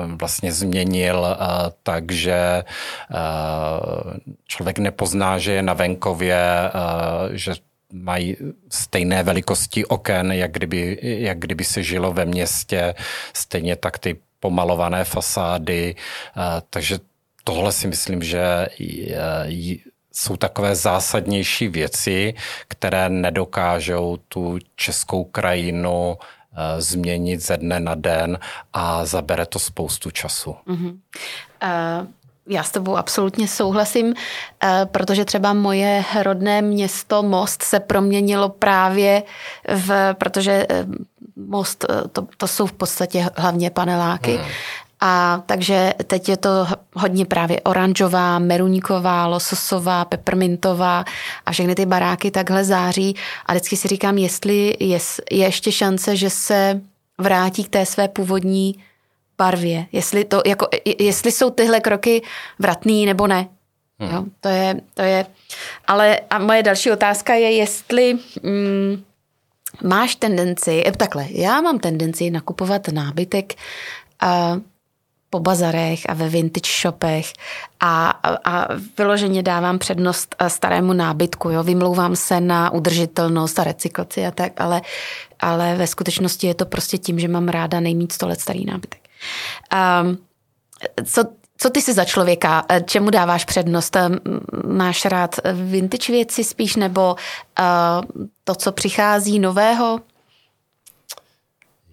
vlastně změnil, takže člověk nepozná, že je na venkově, že mají stejné velikosti oken, jak kdyby, jak kdyby se žilo ve městě, stejně tak ty pomalované fasády. Takže tohle si myslím, že jsou takové zásadnější věci, které nedokážou tu českou krajinu změnit ze dne na den a zabere to spoustu času. Mm-hmm. Uh... Já s tebou absolutně souhlasím, protože třeba moje rodné město Most se proměnilo právě v, protože Most, to, to jsou v podstatě hlavně paneláky. Hmm. A takže teď je to hodně právě oranžová, meruňková, lososová, peppermintová a všechny ty baráky takhle září. A vždycky si říkám, jestli je, je ještě šance, že se vrátí k té své původní barvě, jestli, to, jako, jestli jsou tyhle kroky vratný nebo ne. Hmm. Jo, to je, to je. Ale a moje další otázka je, jestli mm, máš tendenci, takhle, já mám tendenci nakupovat nábytek a, po bazarech a ve vintage shopech a, a, a vyloženě dávám přednost starému nábytku. Jo? Vymlouvám se na udržitelnost a recyklaci a tak, ale, ale ve skutečnosti je to prostě tím, že mám ráda nejméně sto let starý nábytek. Um, co, co ty jsi za člověka? Čemu dáváš přednost? Máš rád vintage věci spíš nebo uh, to, co přichází nového?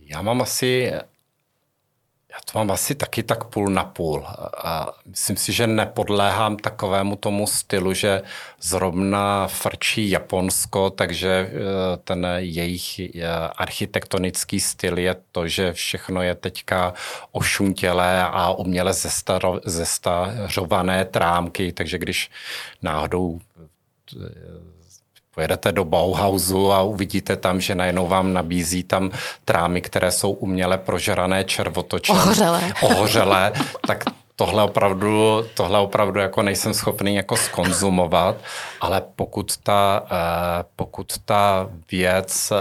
Já mám asi já to mám asi taky tak půl na půl. A myslím si, že nepodléhám takovému tomu stylu, že zrovna frčí Japonsko, takže ten jejich architektonický styl je to, že všechno je teďka ošuntělé a uměle zestaro, zestařované trámky, takže když náhodou pojedete do Bauhausu a uvidíte tam, že najednou vám nabízí tam trámy, které jsou uměle prožrané červotočem. Ohořelé. Ohořelé. Tak tohle opravdu, tohle opravdu jako nejsem schopný jako skonzumovat, ale pokud ta, pokud ta věc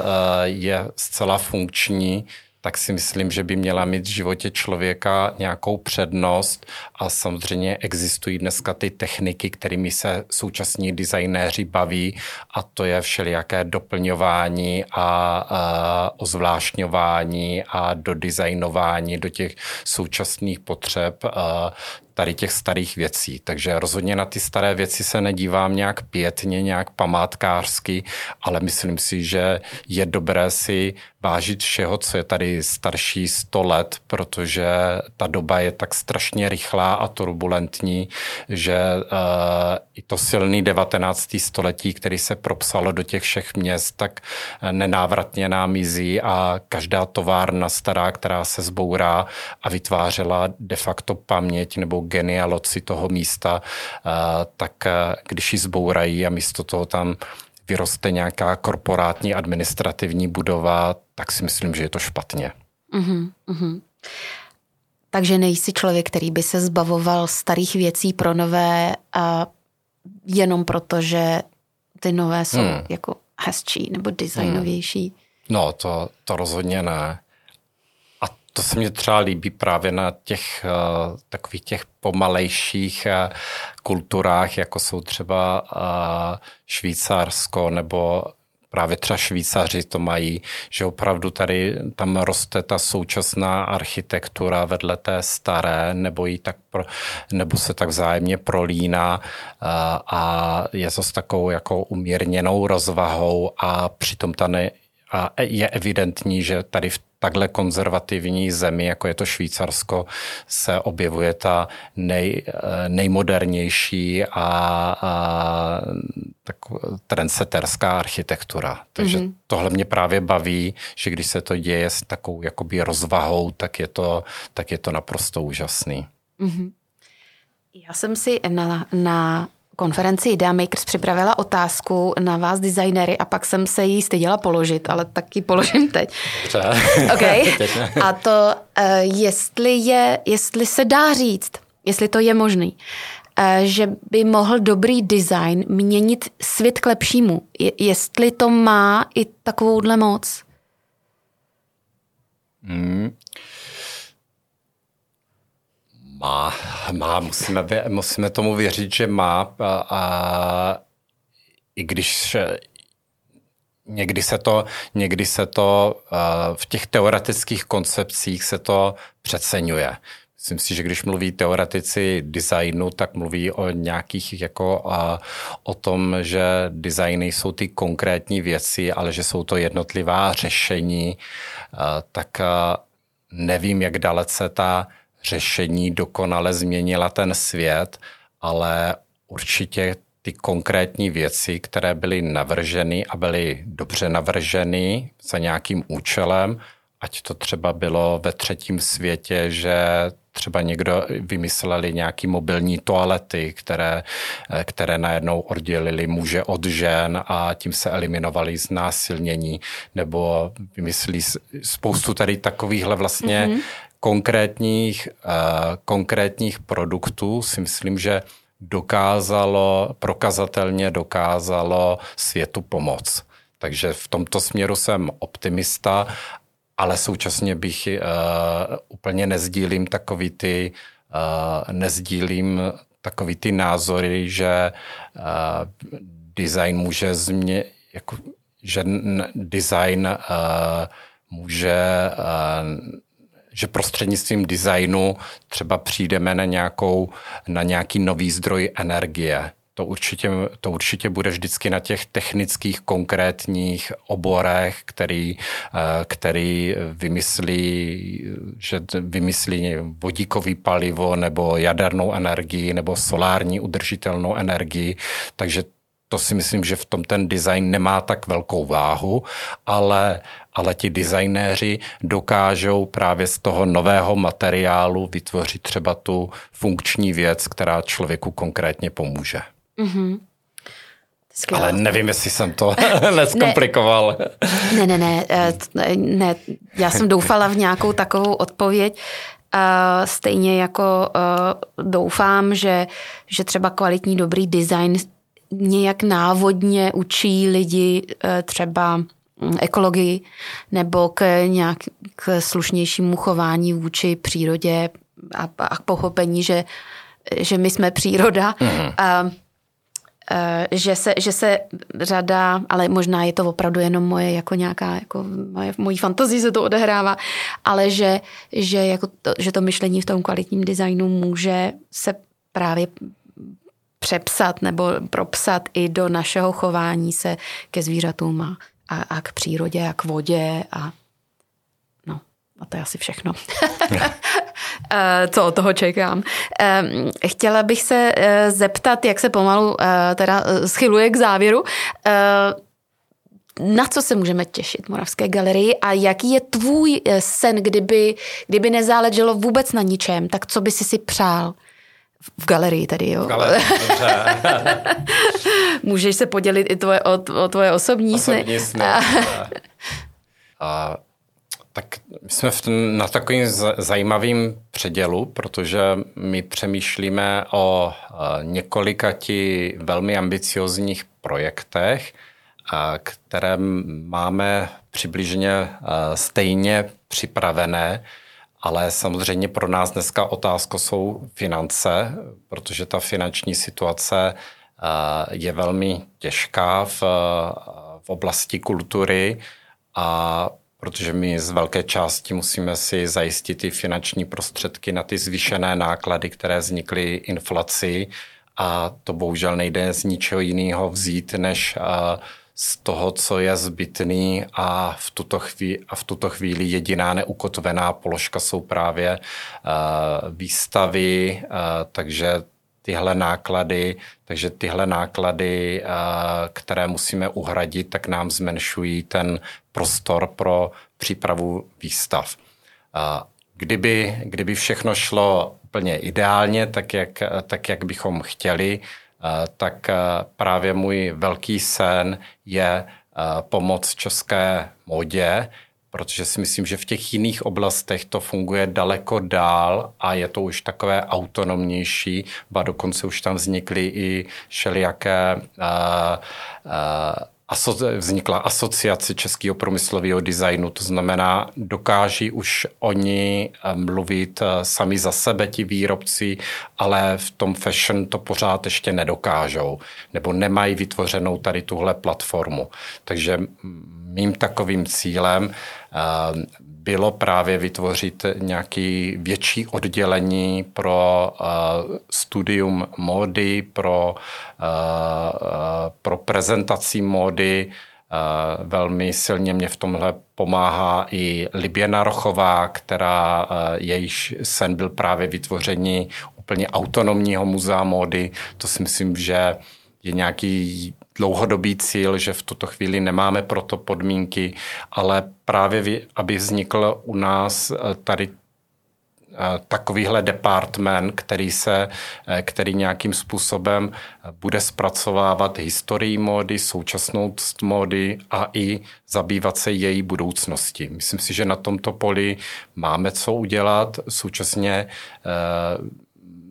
je zcela funkční, tak si myslím, že by měla mít v životě člověka nějakou přednost a samozřejmě existují dneska ty techniky, kterými se současní designéři baví a to je všelijaké doplňování a, a ozvláštňování a dodizajnování do těch současných potřeb a, tady těch starých věcí. Takže rozhodně na ty staré věci se nedívám nějak pětně, nějak památkářsky, ale myslím si, že je dobré si vážit všeho, co je tady starší sto let, protože ta doba je tak strašně rychlá a turbulentní, že uh, i to silný devatenácté století, který se propsalo do těch všech měst, tak nenávratně nám mizí a každá továrna stará, která se zbourá a vytvářela de facto paměť nebo genialoci toho místa, tak když ji zbourají a místo toho tam vyroste nějaká korporátní administrativní budova, tak si myslím, že je to špatně. Uh-huh, uh-huh. Takže nejsi člověk, který by se zbavoval starých věcí pro nové a jenom proto, že ty nové jsou hmm. jako hezčí nebo designovější? Hmm. No, to, to rozhodně ne. To se mně třeba líbí právě na těch uh, takových těch pomalejších uh, kulturách, jako jsou třeba uh, Švýcarsko nebo právě třeba Švýcaři to mají, že opravdu tady tam roste ta současná architektura vedle té staré, nebo, jí tak pro, nebo se tak vzájemně prolíná a, a je to s takovou jako umírněnou rozvahou a přitom ta ne, a je evidentní, že tady v takhle konzervativní zemi, jako je to Švýcarsko, se objevuje ta nej, nejmodernější a, a tak, trendsetterská architektura. Takže mm-hmm. tohle mě právě baví, že když se to děje s takovou jakoby rozvahou, tak je to, tak je to naprosto úžasný. Mm-hmm. Já jsem si na... na... konferenci IDEAMAKERS připravila otázku na vás, designery, a pak jsem se jí styděla položit, ale taky položím teď. Okay. A to, jestli, je, jestli se dá říct, jestli to je možný, že by mohl dobrý design měnit svět k lepšímu. Jestli to má i takovouhle moc? Mm. Má, má musíme, musíme tomu věřit, že má. A, a i když Někdy se to, někdy se to v těch teoretických koncepcích se to přeceňuje. Myslím si, že když mluví teoretici designu, tak mluví o nějakých jako a, o tom, že designy jsou ty konkrétní věci, ale že jsou to jednotlivá řešení, a, tak a, nevím, jak dalece ta řešení dokonale změnila ten svět, ale určitě ty konkrétní věci, které byly navrženy a byly dobře navrženy za nějakým účelem, ať to třeba bylo ve třetím světě, že třeba někdo vymysleli nějaké mobilní toalety, které, které najednou oddělili muže od žen a tím se eliminovali znásilnění, nebo vymyslí spoustu tady takovýchhle vlastně mm-hmm. konkrétních, uh, konkrétních produktů, si myslím, že dokázalo, prokazatelně dokázalo světu pomoct. Takže v tomto směru jsem optimista, ale současně bych uh, úplně nezdílím takový ty, uh, nezdílím takový ty názory, že uh, design může změnit, jako, že design uh, může, uh, že prostřednictvím designu třeba přijdeme na nějakou, na nějaký nový zdroj energie. To určitě, to určitě bude vždycky na těch technických konkrétních oborech, který, který vymyslí, že vymyslí vodíkový palivo nebo jadernou energii nebo solární udržitelnou energii. Takže to si myslím, že v tom ten design nemá tak velkou váhu, ale, ale ti designéři dokážou právě z toho nového materiálu vytvořit třeba tu funkční věc, která člověku konkrétně pomůže. Mm-hmm. Ale nevím, jestli jsem to nezkomplikoval. Ne, ne, ne, ne, ne. Já jsem doufala v nějakou takovou odpověď. Stejně jako doufám, že, že třeba kvalitní, dobrý design nějak návodně učí lidi třeba ekologii nebo k nějak k slušnějšímu chování vůči přírodě a, a k pochopení, že, že my jsme příroda. Mm. A, Že se, že se řada, ale možná je to opravdu jenom moje jako nějaká, jako moje, mojí fantazii se to odehrává, ale že, že, jako to, že to myšlení v tom kvalitním designu může se právě přepsat nebo propsat i do našeho chování se ke zvířatům a, a, a k přírodě a k vodě a no, a to je asi všechno. Co od toho čekám. Chtěla bych se zeptat, jak se pomalu teda schyluje k závěru. Na co se můžeme těšit Moravské galerii a jaký je tvůj sen, kdyby, kdyby nezáleželo vůbec na ničem, tak co by si si přál? V galerii tady, jo. V galerii, dobře. Můžeš se podělit i tvoje, o, o tvoje osobní sny. Osobní sny. A... A, tak jsme v, na takovým zajímavým předělu, protože my přemýšlíme o několikati velmi ambiciozních projektech, a, které máme přibližně a, stejně připravené. Ale samozřejmě pro nás dneska otázka jsou finance, protože ta finanční situace je velmi těžká v, v oblasti kultury a protože my z velké části musíme si zajistit ty finanční prostředky na ty zvýšené náklady, které vznikly inflací a to bohužel nejde z ničeho jiného vzít, než z toho, co je zbytný a v tuto chvíli, a v tuto chvíli jediná neukotvená položka jsou právě uh, výstavy, uh, takže tyhle náklady, takže tyhle náklady, uh, které musíme uhradit, tak nám zmenšují ten prostor pro přípravu výstav. Uh, kdyby, kdyby všechno šlo úplně ideálně, tak jak, tak jak bychom chtěli, tak právě můj velký sen je pomoc české modě, protože si myslím, že v těch jiných oblastech to funguje daleko dál a je to už takové autonomnější, ba dokonce už tam vznikly i všelijaké uh, uh, aso- vznikla asociace českého průmyslového designu, to znamená, dokáží už oni mluvit sami za sebe, ti výrobci, ale v tom fashion to pořád ještě nedokážou, nebo nemají vytvořenou tady tuhle platformu. Takže mým takovým cílem bylo právě vytvořit nějaké větší oddělení pro uh, studium módy, pro, uh, uh, pro prezentaci módy. Uh, velmi silně mě v tomhle pomáhá i Liběna Rochová, která uh, jejíž sen byl právě vytvoření úplně autonomního muzea módy. To si myslím, že je nějaký dlouhodobý cíl, že v tuto chvíli nemáme proto podmínky, ale právě, aby vznikl u nás tady takovýhle department, který se, který nějakým způsobem bude zpracovávat historii módy, současnost módy a i zabývat se její budoucností. Myslím si, že na tomto poli máme co udělat, současně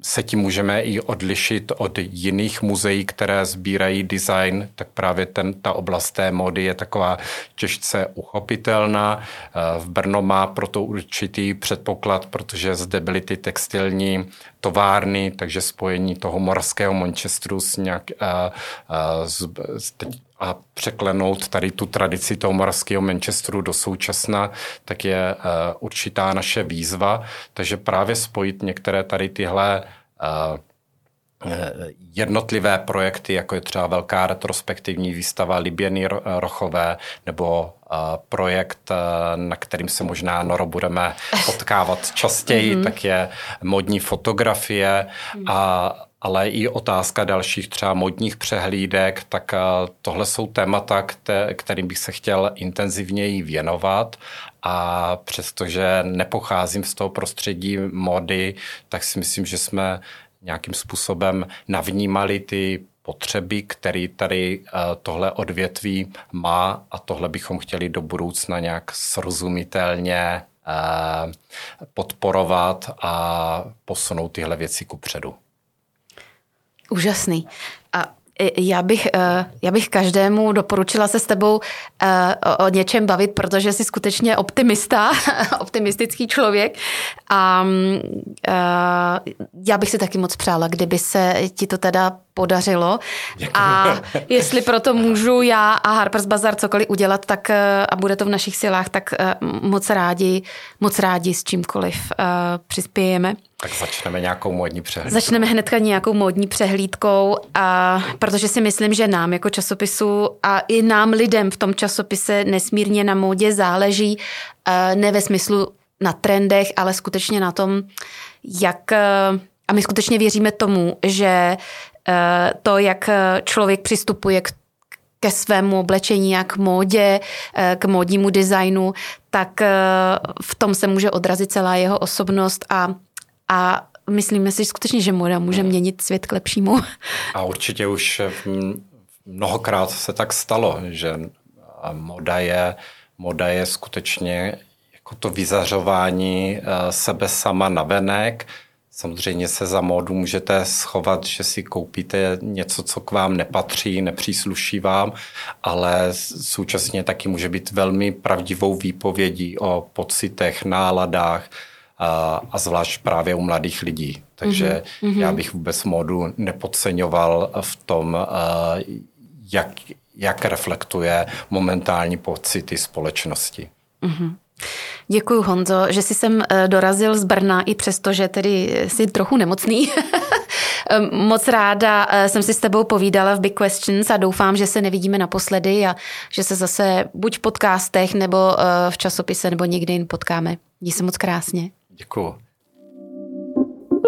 se tím můžeme i odlišit od jiných muzeí, které sbírají design, tak právě ten, ta oblast té módy je taková těžce uchopitelná. V Brno má proto určitý předpoklad, protože zde byly ty textilní továrny, takže spojení toho moravského Manchesteru s nějak a, a, s, a překlenout tady tu tradici toho moravského Manchesteru do současna, tak je uh, určitá naše výzva. Takže právě spojit některé tady tyhle uh, jednotlivé projekty, jako je třeba velká retrospektivní výstava Liběny Rochové nebo projekt, na kterým se možná, Noro, budeme potkávat častěji, mm-hmm. tak je modní fotografie, a, ale i otázka dalších třeba modních přehlídek, tak tohle jsou témata, kterým bych se chtěl intenzivněji věnovat. A přestože nepocházím z toho prostředí módy, tak si myslím, že jsme nějakým způsobem navnímali ty potřeby, které tady tohle odvětví má, a tohle bychom chtěli do budoucna nějak srozumitelně podporovat a posunout tyhle věci kupředu. Úžasný. A já bych, já bych každému doporučila se s tebou o něčem bavit, protože jsi skutečně optimista, optimistický člověk, a já bych si taky moc přála, kdyby se ti to teda podařilo. Děkuji. A jestli proto můžu já a Harper's Bazaar cokoliv udělat, tak a bude to v našich silách, tak moc rádi, moc rádi s čímkoliv přispějeme. Tak začneme nějakou módní přehlídkou. Začneme hnedka nějakou módní přehlídkou, a protože si myslím, že nám jako časopisu a i nám lidem v tom časopise nesmírně na módě záleží, ne ve smyslu na trendech, ale skutečně na tom, jak, a my skutečně věříme tomu, že to, jak člověk přistupuje k, ke svému oblečení a k módě, k módnímu designu, tak v tom se může odrazit celá jeho osobnost, a a myslíme si skutečně, že móda může měnit svět k lepšímu. A určitě už mnohokrát se tak stalo, že móda je, móda je skutečně jako to vyzařování sebe sama navenek. Samozřejmě se za módu můžete schovat, že si koupíte něco, co k vám nepatří, nepřísluší vám, ale současně taky může být velmi pravdivou výpovědí o pocitech, náladách, a, a zvlášť právě u mladých lidí. Takže mm-hmm. já bych vůbec módu nepodceňoval v tom, jak, jak reflektuje momentální pocity společnosti. Mm-hmm. Děkuju, Honzo, že jsi sem dorazil z Brna, i přesto, že tedy jsi trochu nemocný. Moc ráda jsem si s tebou povídala v Big Questions a doufám, že se nevidíme naposledy a že se zase buď v podcastech, nebo v časopise, nebo někde jinde potkáme. Měj se moc krásně. Děkuju.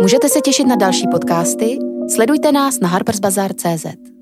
Můžete se těšit na další podcasty? Sledujte nás na harpers bazaar tečka cé zet.